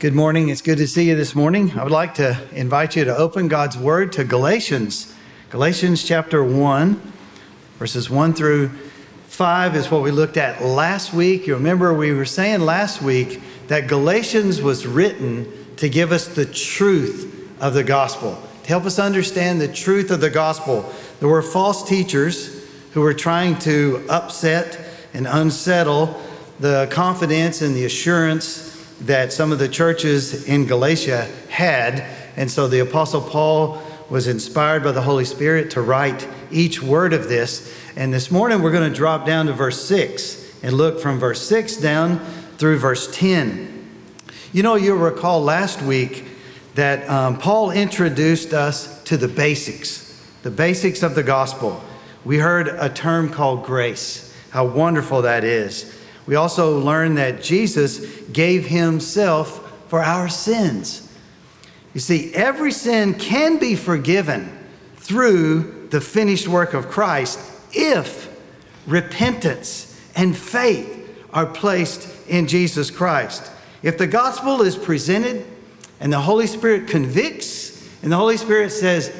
Good morning. It's good to see you this morning. I would like to invite you to open God's Word to Galatians. Galatians chapter 1, verses 1 through 5 is what we looked at last week. You remember we were saying last week that Galatians was written to give us the truth of the gospel, to help us understand the truth of the gospel. There were false teachers who were trying to upset and unsettle the confidence and the assurance that some of the churches in Galatia had. And so the Apostle Paul was inspired by the Holy Spirit to write each word of this. And this morning we're going to drop down to verse 6 and look from verse 6 down through verse 10. You know, you'll recall last week that Paul introduced us to the basics of the gospel. We heard a term called grace, how wonderful that is. We also learned that Jesus gave himself for our sins. You see, every sin can be forgiven through the finished work of Christ if repentance and faith are placed in Jesus Christ. If the gospel is presented and the Holy Spirit convicts and the Holy Spirit says,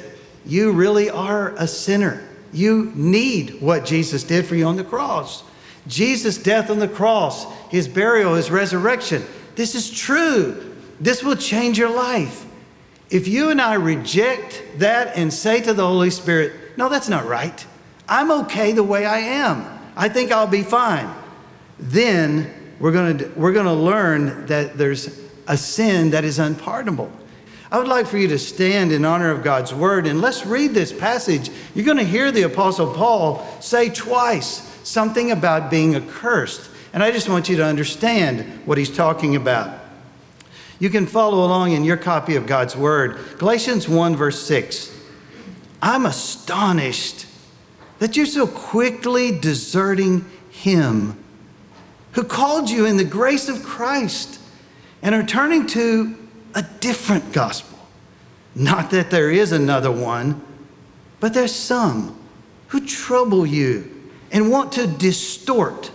you really are a sinner. You need what Jesus did for you on the cross. Jesus' death on the cross, his burial, his resurrection. This is true. This will change your life. If you and I reject that and say to the Holy Spirit, no, that's not right. I'm okay the way I am. I think I'll be fine. Then we're going to learn that there's a sin that is unpardonable. I would like for you to stand in honor of God's word and let's read this passage. You're going to hear the Apostle Paul say twice something about being accursed. And I just want you to understand what he's talking about. You can follow along in your copy of God's Word. Galatians 1, verse 6. I'm astonished that you're so quickly deserting him who called you in the grace of Christ and are turning to a different gospel. Not that there is another one, but there's some who trouble you and want to distort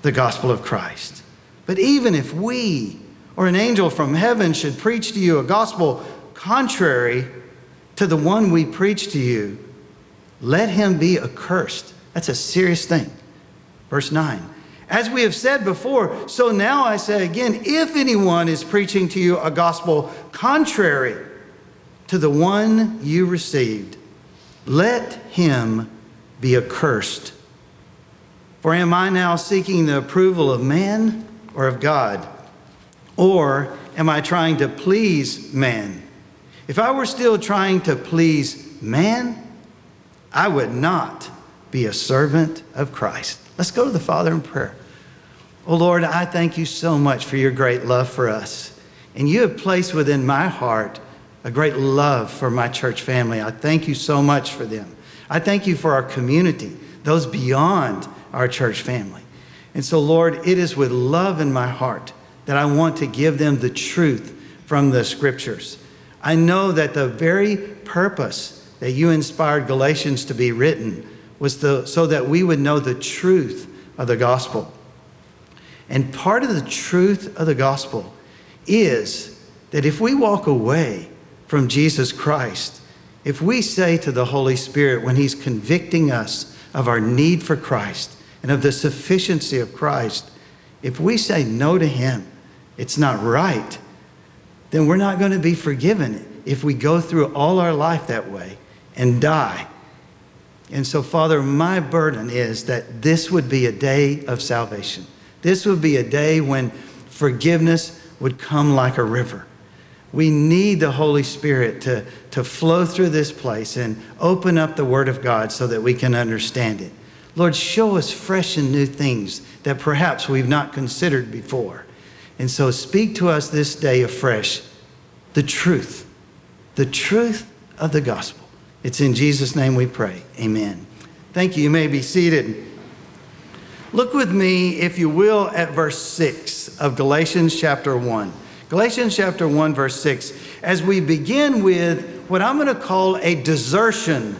the gospel of Christ. But even if we or an angel from heaven should preach to you a gospel contrary to the one we preach to you, let him be accursed. That's a serious thing. Verse 9, as we have said before, so now I say again, if anyone is preaching to you a gospel contrary to the one you received, let him be accursed. For am I now seeking the approval of man or of God? Or am I trying to please man? If I were still trying to please man, I would not be a servant of Christ. Let's go to the Father in prayer. Oh Lord, I thank you so much for your great love for us. And you have placed within my heart a great love for my church family. I thank you so much for them. I thank you for our community, those beyond our church family. And so, Lord, it is with love in my heart that I want to give them the truth from the scriptures. I know that the very purpose that you inspired Galatians to be written was so that we would know the truth of the gospel. And part of the truth of the gospel is that if we walk away from Jesus Christ, if we say to the Holy Spirit when he's convicting us of our need for Christ and of the sufficiency of Christ, if we say no to him, it's not right, then we're not going to be forgiven if we go through all our life that way and die. And so, Father, my burden is that this would be a day of salvation. This would be a day when forgiveness would come like a river. We need the Holy Spirit to flow through this place and open up the Word of God so that we can understand it. Lord, show us fresh and new things that perhaps we've not considered before. And so speak to us this day afresh the truth of the gospel. It's in Jesus' name we pray. Amen. Thank you. You may be seated. Look with me, if you will, at verse 6 of Galatians chapter 1. Galatians chapter 1, verse 6, as we begin with what I'm going to call a desertion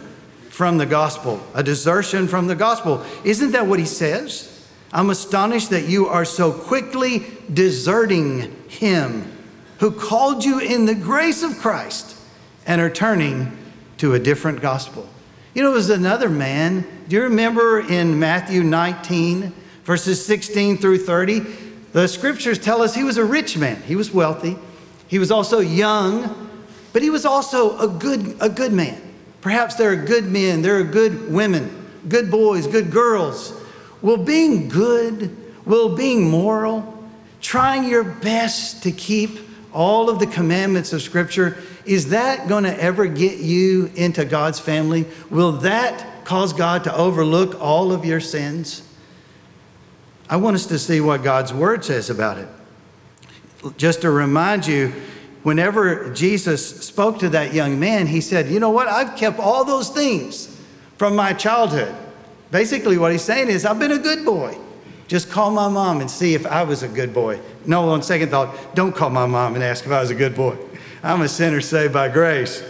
from the gospel. A desertion from the gospel. Isn't that what he says? I'm astonished that you are so quickly deserting him who called you in the grace of Christ and are turning to a different gospel. You know, it was another man. Do you remember in Matthew 19, verses 16 through 30? The scriptures tell us he was a rich man. He was wealthy. He was also young, but he was also a good man. Perhaps there are good men, there are good women, good boys, good girls. Will being good, will being moral, trying your best to keep all of the commandments of Scripture, is that going to ever get you into God's family? Will that cause God to overlook all of your sins? I want us to see what God's Word says about it. Just to remind you, whenever Jesus spoke to that young man, he said, you know what? I've kept all those things from my childhood. Basically what he's saying is, I've been a good boy. Just call my mom and see if I was a good boy. No, on second thought, don't call my mom and ask if I was a good boy. I'm a sinner saved by grace.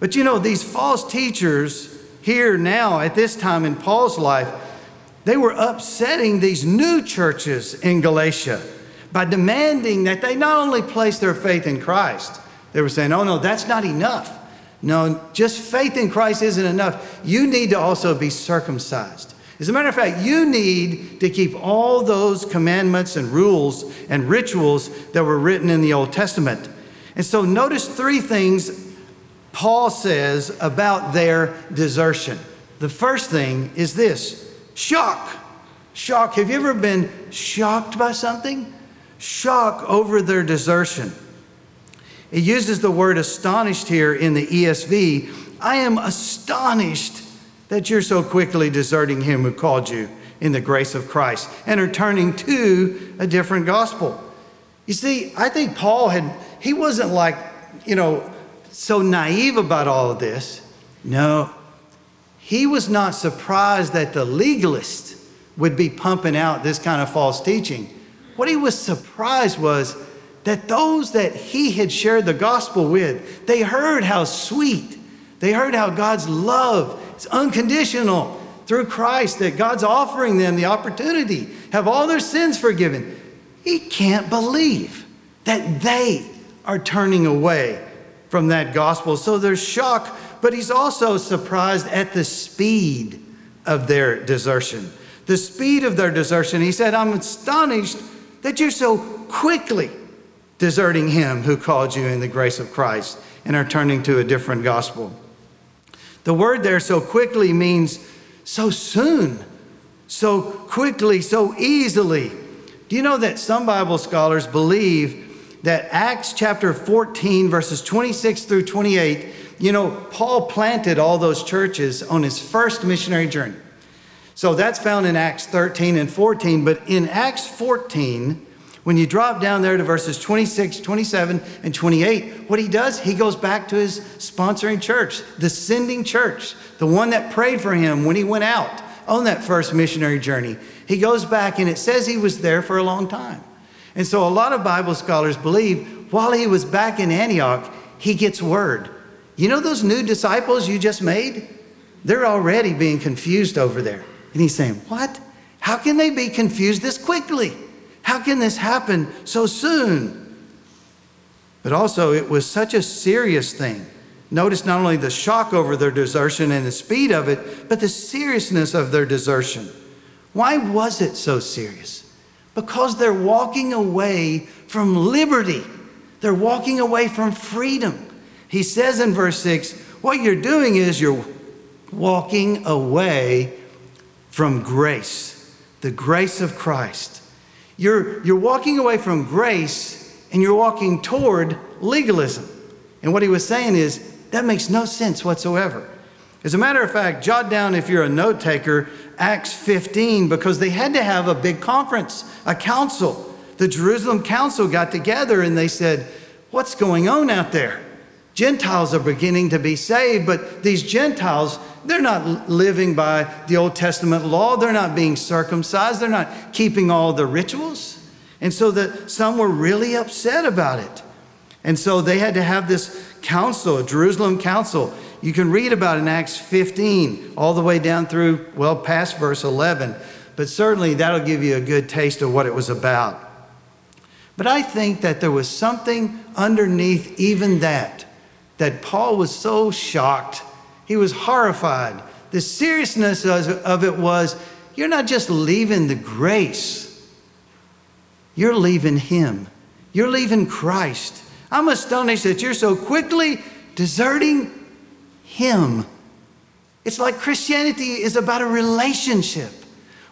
But you know, these false teachers here now at this time in Paul's life, they were upsetting these new churches in Galatia by demanding that they not only place their faith in Christ. They were saying, oh no, that's not enough. No, just faith in Christ isn't enough. You need to also be circumcised. As a matter of fact, you need to keep all those commandments and rules and rituals that were written in the Old Testament. And so notice three things Paul says about their desertion. The first thing is this: shock. Shock. Have you ever been shocked by something? Shock over their desertion. It uses the word astonished here in the ESV. I am astonished that you're so quickly deserting him who called you in the grace of Christ and are turning to a different gospel. You see, I think Paul he wasn't like, you know, so naive about all of this. No, he was not surprised that the legalists would be pumping out this kind of false teaching. What he was surprised was that those that he had shared the gospel with, they heard how sweet, they heard how God's love is unconditional through Christ, that God's offering them the opportunity, have all their sins forgiven. He can't believe that they are turning away from that gospel. So there's shock, but he's also surprised at the speed of their desertion. The speed of their desertion. He said, I'm astonished that you're so quickly deserting him who called you in the grace of Christ and are turning to a different gospel. The word there, so quickly, means so soon, so quickly, so easily. Do you know that some Bible scholars believe that Acts chapter 14, verses 26 through 28, you know, Paul planted all those churches on his first missionary journey. So that's found in Acts 13 and 14, but in Acts 14, when you drop down there to verses 26, 27, and 28, what he does, he goes back to his sponsoring church, the sending church, the one that prayed for him when he went out on that first missionary journey. He goes back, and it says he was there for a long time. And so a lot of Bible scholars believe while he was back in Antioch, he gets word. You know those new disciples you just made? They're already being confused over there. And he's saying, what? How can they be confused this quickly? How can this happen so soon? But also, it was such a serious thing. Notice not only the shock over their desertion and the speed of it, but the seriousness of their desertion. Why was it so serious? Because they're walking away from liberty. They're walking away from freedom. He says in verse 6, what you're doing is you're walking away from grace, the grace of Christ. You're walking away from grace and you're walking toward legalism. And what he was saying is, that makes no sense whatsoever. As a matter of fact, jot down, if you're a note taker, Acts 15, because they had to have a big conference, a council. The Jerusalem council got together and they said, what's going on out there? Gentiles are beginning to be saved, but these Gentiles, they're not living by the Old Testament law. They're not being circumcised. They're not keeping all the rituals. And so some were really upset about it. And so they had to have this council, a Jerusalem council. You can read about it in Acts 15, all the way down through, well, past verse 11. But certainly that'll give you a good taste of what it was about. But I think that there was something underneath even that Paul was so shocked. He was horrified. The seriousness of it was, you're not just leaving the grace. You're leaving him. You're leaving Christ. I'm astonished that you're so quickly deserting him. It's like Christianity is about a relationship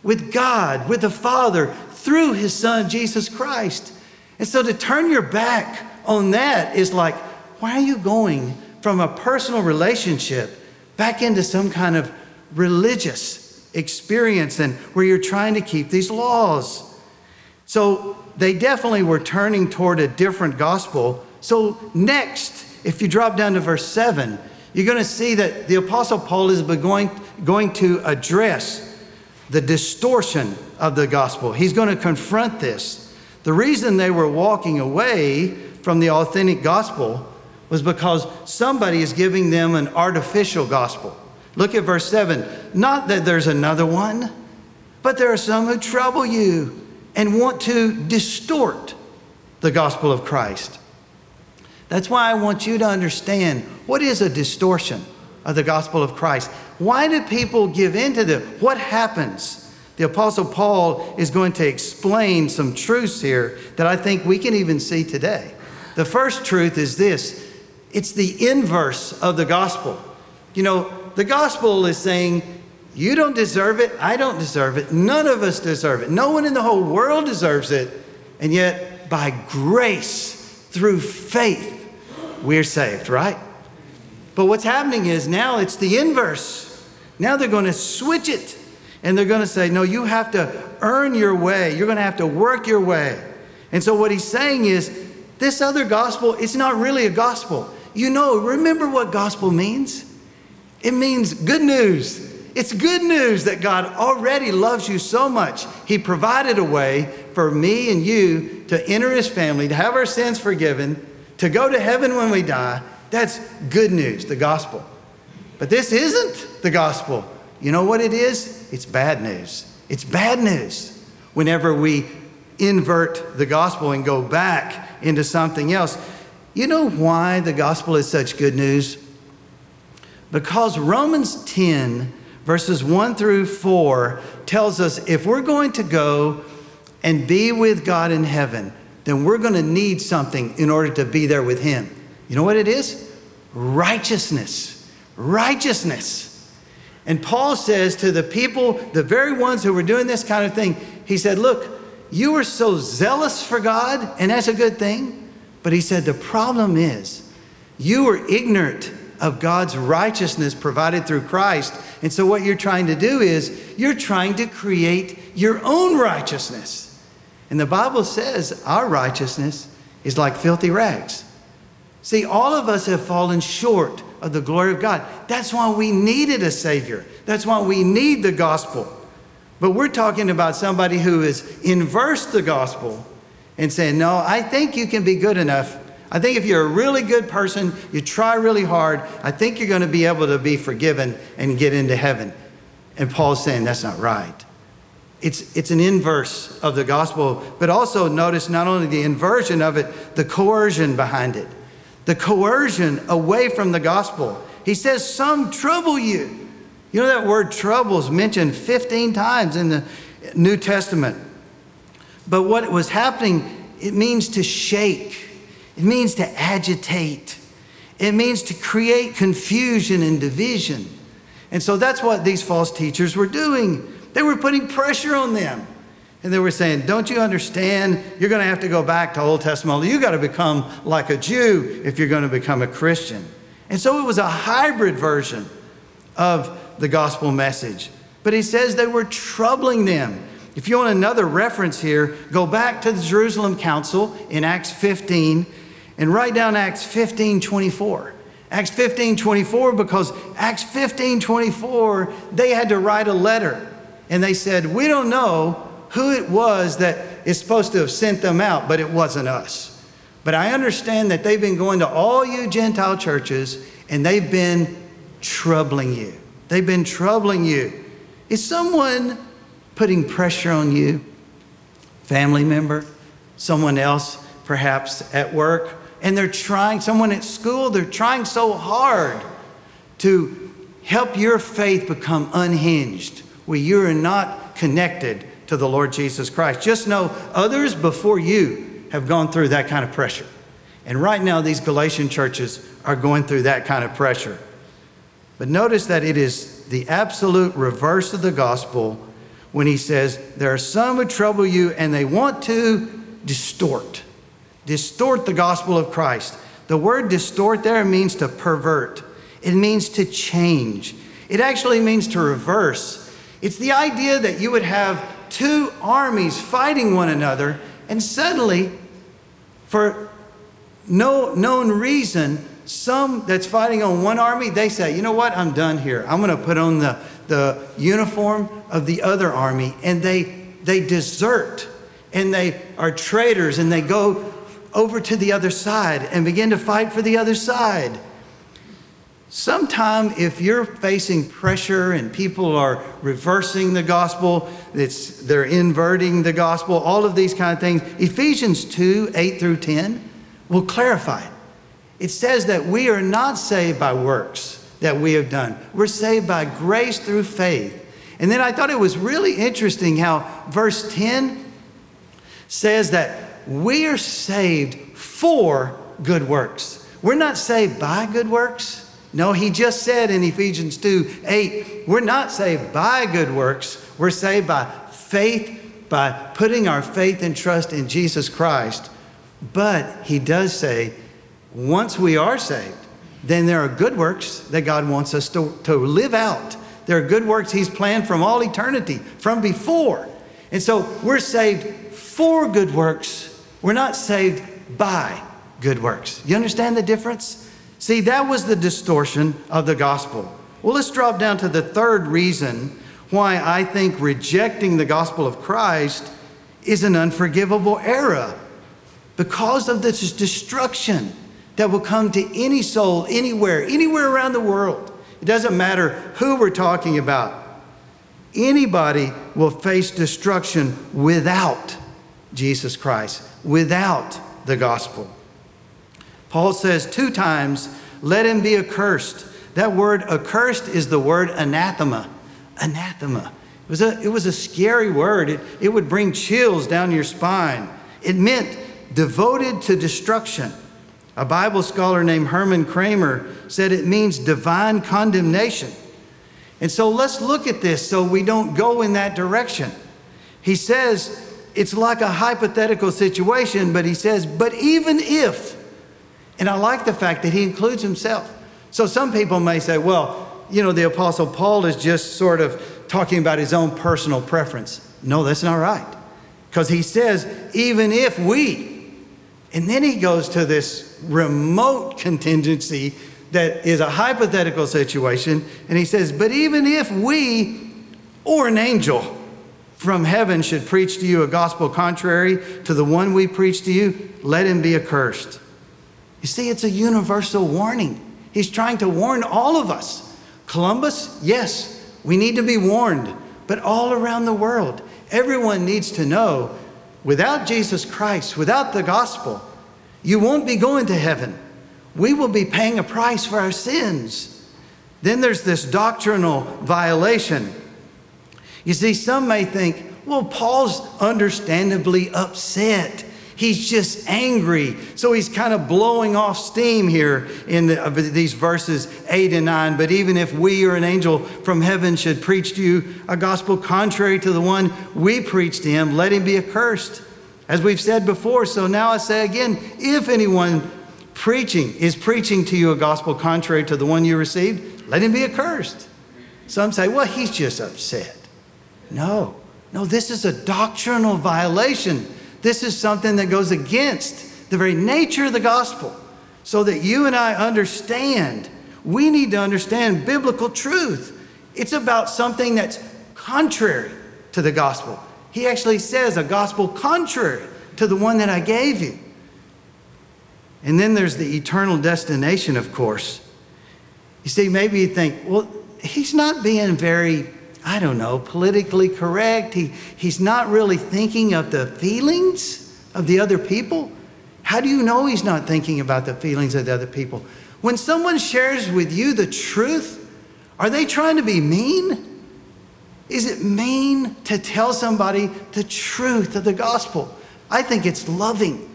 with God, with the Father, through his Son, Jesus Christ. And so to turn your back on that is like, why are you going from a personal relationship back into some kind of religious experience and where you're trying to keep these laws? So they definitely were turning toward a different gospel. So next, if you drop down to verse 7, you're going to see that the Apostle Paul is going to address the distortion of the gospel. He's going to confront this. The reason they were walking away from the authentic gospel was because somebody is giving them an artificial gospel. Look at verse 7. Not that there's another one, but there are some who trouble you and want to distort the gospel of Christ. That's why I want you to understand, what is a distortion of the gospel of Christ? Why do people give in to them? What happens? The Apostle Paul is going to explain some truths here that I think we can even see today. The first truth is this. It's the inverse of the gospel. You know, the gospel is saying, you don't deserve it. I don't deserve it. None of us deserve it. No one in the whole world deserves it. And yet, by grace, through faith, we're saved, right? But what's happening is now it's the inverse. Now they're going to switch it, and they're going to say, no, you have to earn your way. You're going to have to work your way. And so what he's saying is, this other gospel, it's not really a gospel. You know, remember what gospel means? It means good news. It's good news that God already loves you so much. He provided a way for me and you to enter his family, to have our sins forgiven, to go to heaven when we die. That's good news, the gospel. But this isn't the gospel. You know what it is? It's bad news. It's bad news whenever we invert the gospel and go back into something else. You know why the gospel is such good news? Because Romans 10, verses 1 through 4 tells us if we're going to go and be with God in heaven, then we're going to need something in order to be there with him. You know what it is? Righteousness. Righteousness. And Paul says to the people, the very ones who were doing this kind of thing, he said, look, you were so zealous for God, and that's a good thing. But he said, the problem is you were ignorant of God's righteousness provided through Christ. And so what you're trying to do is you're trying to create your own righteousness. And the Bible says our righteousness is like filthy rags. See, all of us have fallen short of the glory of God. That's why we needed a Savior. That's why we need the gospel. But we're talking about somebody who has inversed the gospel and saying, no, I think you can be good enough. I think if you're a really good person, you try really hard, I think you're going to be able to be forgiven and get into heaven. And Paul's saying that's not right. It's an inverse of the gospel. But also notice not only the inversion of it, the coercion behind it. The coercion away from the gospel. He says, some trouble you. You know that word trouble is mentioned 15 times in the New Testament. But what was happening, it means to shake. It means to agitate. It means to create confusion and division. And so that's what these false teachers were doing. They were putting pressure on them. And they were saying, don't you understand? You're going to have to go back to Old Testament. You got to become like a Jew if you're going to become a Christian. And so it was a hybrid version of the gospel message. But he says they were troubling them. If you want another reference here, go back to the Jerusalem Council in Acts 15 and write down Acts 15:24. Acts 15:24, because Acts 15:24, they had to write a letter. And they said, we don't know who it was that is supposed to have sent them out, but it wasn't us. But I understand that they've been going to all you Gentile churches and they've been troubling you. They've been troubling you. Is someone putting pressure on you? Family member, someone else perhaps at work, and they're trying, someone at school, they're trying so hard to help your faith become unhinged where you are not connected to the Lord Jesus Christ. Just know others before you have gone through that kind of pressure. And right now, these Galatian churches are going through that kind of pressure. But notice that it is the absolute reverse of the gospel when he says, there are some who trouble you and they want to distort the gospel of Christ. The word distort there means to pervert. It means to change. It actually means to reverse. It's the idea that you would have two armies fighting one another, and suddenly, for no known reason, some that's fighting on one army, they say, you know what, I'm done here. I'm going to put on the uniform of the other army, and they desert, and they are traitors, and they go over to the other side and begin to fight for the other side. Sometime if you're facing pressure and people are reversing the gospel, they're inverting the gospel, all of these kind of things, Ephesians 2, 8 through 10 will clarify it. It says that we are not saved by works that we have done. We're saved by grace through faith. And then I thought it was really interesting how verse 10 says that we are saved for good works. We're not saved by good works. No, he just said in Ephesians 2, 8, we're not saved by good works. We're saved by faith, by putting our faith and trust in Jesus Christ. But he does say, once we are saved, then there are good works that God wants us to live out. There are good works he's planned from all eternity, from before. And so we're saved for good works. We're not saved by good works. You understand the difference? See, that was the distortion of the gospel. Well, let's drop down to the third reason why I think rejecting the gospel of Christ is an unforgivable error. Because of this destruction that will come to any soul anywhere around the world. It doesn't matter who we're talking about. Anybody will face destruction without Jesus Christ, without the gospel. Paul says 2 times, let him be accursed. That word accursed is the word anathema. Anathema. It was a scary word. It would bring chills down your spine. It meant devoted to destruction. A Bible scholar named Herman Kramer said it means divine condemnation. And so let's look at this so we don't go in that direction. He says it's like a hypothetical situation, but he says, but even if. And I like the fact that he includes himself. So some people may say, well, you know, the Apostle Paul is just sort of talking about his own personal preference. No, that's not right. Because he says, even if we, and then he goes to this remote contingency that is a hypothetical situation. And he says, but even if we or an angel from heaven should preach to you a gospel contrary to the one we preach to you, let him be accursed. You see, it's a universal warning. He's trying to warn all of us. Columbus, yes, we need to be warned, but all around the world, everyone needs to know, without Jesus Christ, without the gospel, you won't be going to heaven. We will be paying a price for our sins. Then there's this doctrinal violation. You see, some may think, well, Paul's understandably upset. He's just angry. So he's kind of blowing off steam here in these verses 8 and 9. But even if we or an angel from heaven should preach to you a gospel contrary to the one we preached to him, let him be accursed. As we've said before, so now I say again, if anyone is preaching to you a gospel contrary to the one you received, let him be accursed. Some say, well, he's just upset. No, this is a doctrinal violation. This is something that goes against the very nature of the gospel, so that you and I understand. We need to understand biblical truth. It's about something that's contrary to the gospel. He actually says a gospel contrary to the one that I gave you. And then there's the eternal destination, of course. You see, maybe you think, well, he's not being very politically correct. He's not really thinking of the feelings of the other people? How do you know he's not thinking about the feelings of the other people? When someone shares with you the truth, are they trying to be mean? Is it mean to tell somebody the truth of the gospel? I think it's loving.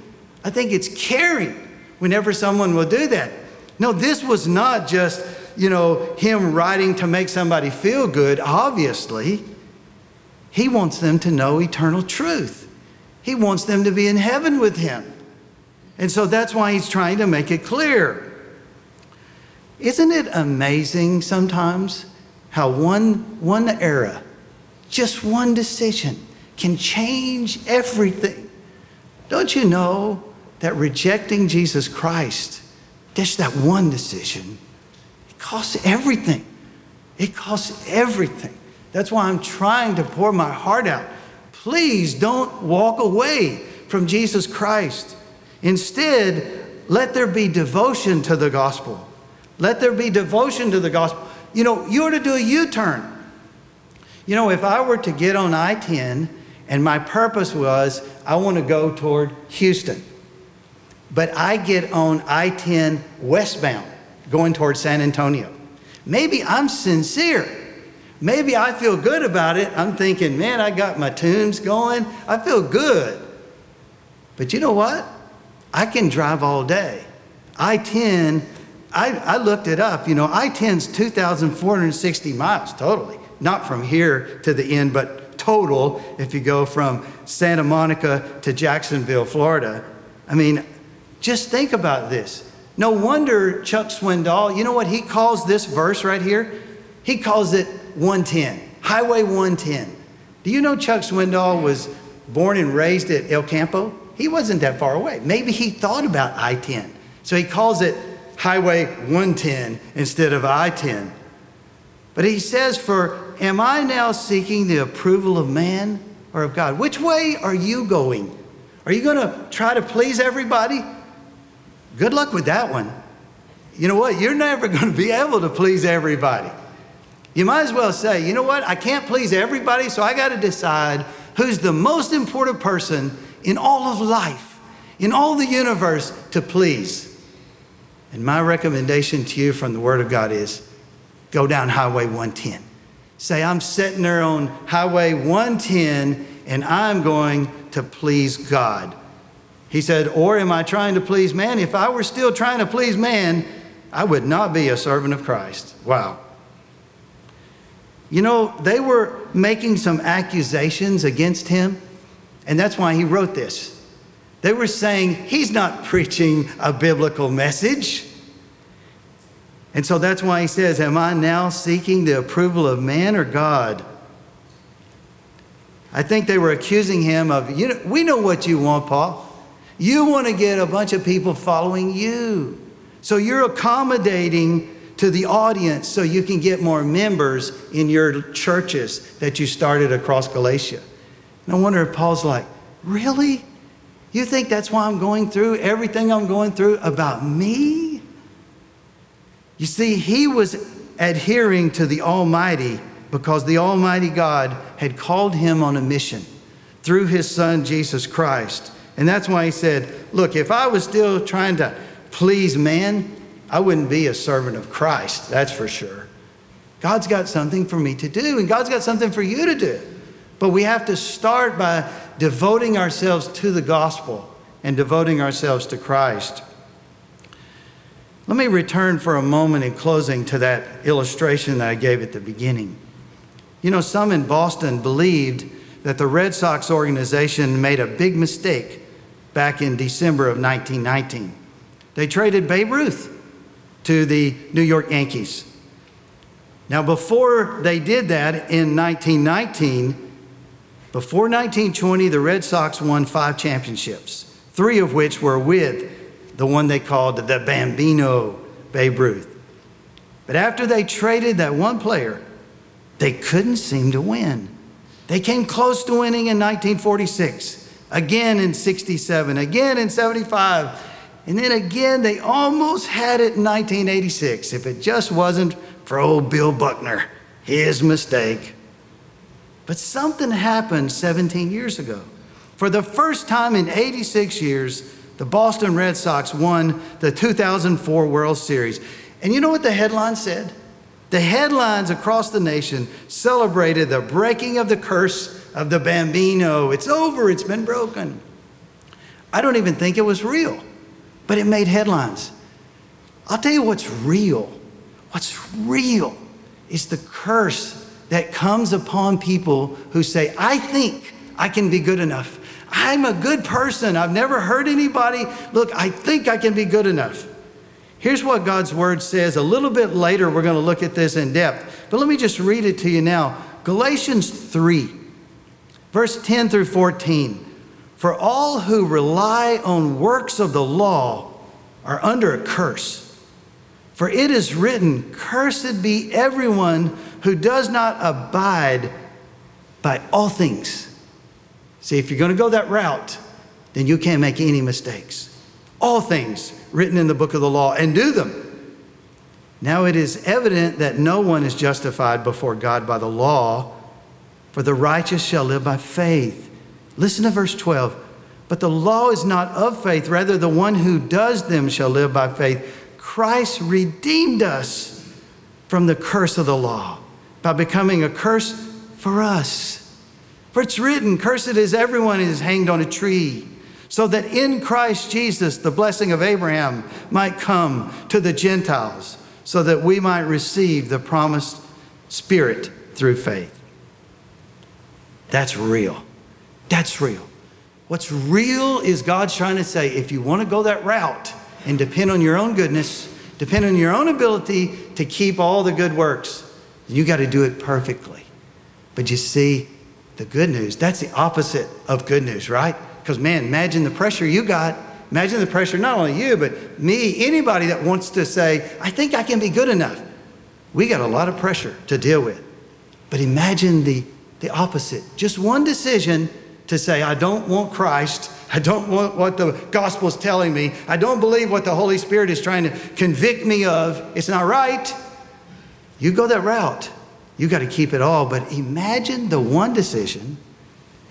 I think it's caring whenever someone will do that. No, this was not just, him writing to make somebody feel good, obviously. He wants them to know eternal truth. He wants them to be in heaven with him. And so that's why he's trying to make it clear. Isn't it amazing sometimes how one era, just one decision, can change everything? Don't you know that rejecting Jesus Christ, just that one decision, it costs everything. It costs everything. That's why I'm trying to pour my heart out. Please don't walk away from Jesus Christ. Instead, let there be devotion to the gospel. Let there be devotion to the gospel. You're to do a U-turn. If I were to get on I-10 and my purpose was I want to go toward Houston, but I get on I-10 westbound going toward San Antonio. Maybe I'm sincere. Maybe I feel good about it. I'm thinking, man, I got my tunes going. I feel good. But you know what? I can drive all day. I-10, I looked it up. I-10's 2,460 miles totally. Not from here to the end, but total if you go from Santa Monica to Jacksonville, Florida. Just think about this. No wonder Chuck Swindoll, what he calls this verse right here? He calls it 110, Highway 110. Do you know Chuck Swindoll was born and raised at El Campo? He wasn't that far away. Maybe he thought about I-10. So he calls it Highway 110 instead of I-10. But he says, for am I now seeking the approval of man or of God? Which way are you going? Are you going to try to please everybody? Good luck with that one. You know what? You're never going to be able to please everybody. You might as well say, I can't please everybody, so I got to decide who's the most important person in all of life, in all the universe to please. And my recommendation to you from the Word of God is go down Highway 110. Say, I'm sitting there on Highway 110 and I'm going to please God. He said, or am I trying to please man? If I were still trying to please man, I would not be a servant of Christ. Wow. They were making some accusations against him, and that's why he wrote this. They were saying he's not preaching a biblical message. And so that's why he says, am I now seeking the approval of man or God? I think they were accusing him of, we know what you want, Paul. You want to get a bunch of people following you. So you're accommodating to the audience so you can get more members in your churches that you started across Galatia. And I wonder if Paul's like, really? You think that's why I'm going through everything I'm going through about me? You see, he was adhering to the Almighty because the Almighty God had called him on a mission through his son, Jesus Christ. And that's why he said, look, if I was still trying to please man, I wouldn't be a servant of Christ, that's for sure. God's got something for me to do, and God's got something for you to do. But we have to start by devoting ourselves to the gospel and devoting ourselves to Christ. Let me return for a moment in closing to that illustration that I gave at the beginning. Some in Boston believed that the Red Sox organization made a big mistake back in December of 1919. They traded Babe Ruth to the New York Yankees. Now, before they did that in 1919, before 1920, the Red Sox won 5 championships, 3 of which were with the one they called the Bambino, Babe Ruth. But after they traded that one player, they couldn't seem to win. They came close to winning in 1946, again in 67, again in 75, and then again they almost had it in 1986, if it just wasn't for old Bill Buckner, his mistake. But something happened 17 years ago. For the first time in 86 years, the Boston Red Sox won the 2004 World Series. And you know what the headline said? The headlines across the nation celebrated the breaking of the curse of the Bambino. It's over, it's been broken. I don't even think it was real, but it made headlines. I'll tell you what's real. What's real is the curse that comes upon people who say, I think I can be good enough. I'm a good person. I've never hurt anybody. Look, I think I can be good enough. Here's what God's word says. A little bit later, we're going to look at this in depth. But let me just read it to you now. Galatians 3, verse 10 through 14. For all who rely on works of the law are under a curse. For it is written, cursed be everyone who does not abide by all things. See, if you're going to go that route, then you can't make any mistakes. All things written in the book of the law, and do them. Now it is evident that no one is justified before God by the law, for the righteous shall live by faith. Listen to verse 12. But the law is not of faith, rather the one who does them shall live by faith. Christ redeemed us from the curse of the law by becoming a curse for us. For it's written, cursed is everyone who is hanged on a tree, so that in Christ Jesus the blessing of Abraham might come to the Gentiles, so that we might receive the promised Spirit through faith. That's real. That's real. What's real is God's trying to say, if you want to go that route and depend on your own goodness, depend on your own ability to keep all the good works, you got to do it perfectly. But you see, the good news, that's the opposite of good news, right? Because man, imagine the pressure you got. Imagine the pressure, not only you, but me, anybody that wants to say, I think I can be good enough. We got a lot of pressure to deal with. But imagine the opposite. Just one decision to say, I don't want Christ. I don't want what the gospel's telling me. I don't believe what the Holy Spirit is trying to convict me of. It's not right. You go that route. You got to keep it all, but imagine the one decision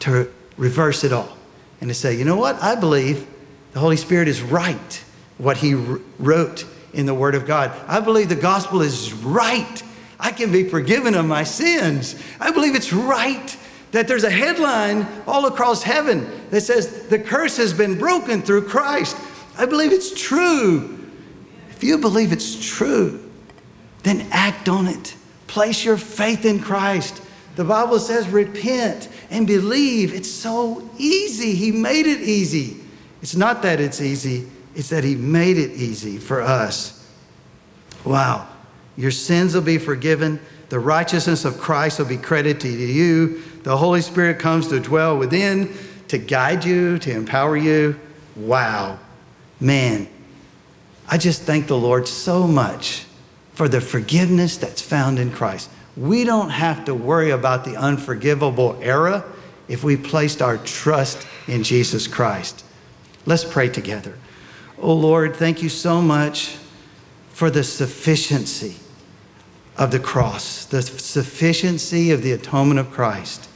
to reverse it all and to say, you know what? I believe the Holy Spirit is right, what he wrote in the Word of God. I believe the gospel is right. I can be forgiven of my sins. I believe it's right that there's a headline all across heaven that says the curse has been broken through Christ. I believe it's true. If you believe it's true, then act on it. Place your faith in Christ. The Bible says repent and believe. It's so easy. He made it easy. It's not that it's easy. It's that he made it easy for us. Wow. Your sins will be forgiven. The righteousness of Christ will be credited to you. The Holy Spirit comes to dwell within, to guide you, to empower you. Wow. Man, I just thank the Lord so much for the forgiveness that's found in Christ. We don't have to worry about the unforgivable error if we placed our trust in Jesus Christ. Let's pray together. Oh Lord, thank you so much for the sufficiency of the cross, the sufficiency of the atonement of Christ.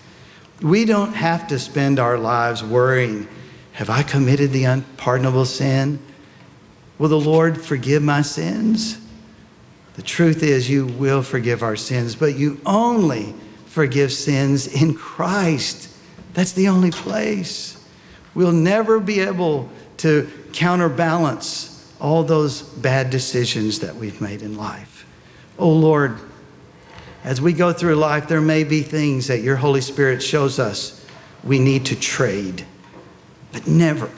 We don't have to spend our lives worrying, have I committed the unpardonable sin? Will the Lord forgive my sins? The truth is, you will forgive our sins, but you only forgive sins in Christ. That's the only place. We'll never be able to counterbalance all those bad decisions that we've made in life. Oh Lord, as we go through life, there may be things that your Holy Spirit shows us we need to trade, but never,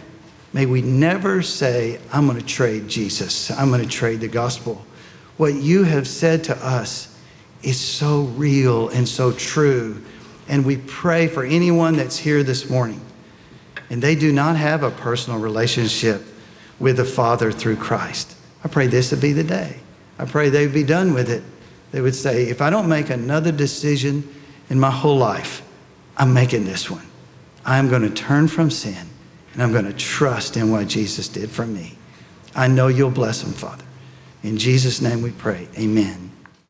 may we never say, I'm going to trade Jesus. I'm going to trade the gospel. What you have said to us is so real and so true. And we pray for anyone that's here this morning and they do not have a personal relationship with the Father through Christ. I pray this would be the day. I pray they'd be done with it. They would say, if I don't make another decision in my whole life, I'm making this one. I'm going to turn from sin and I'm going to trust in what Jesus did for me. I know you'll bless them, Father. In Jesus' name we pray, amen.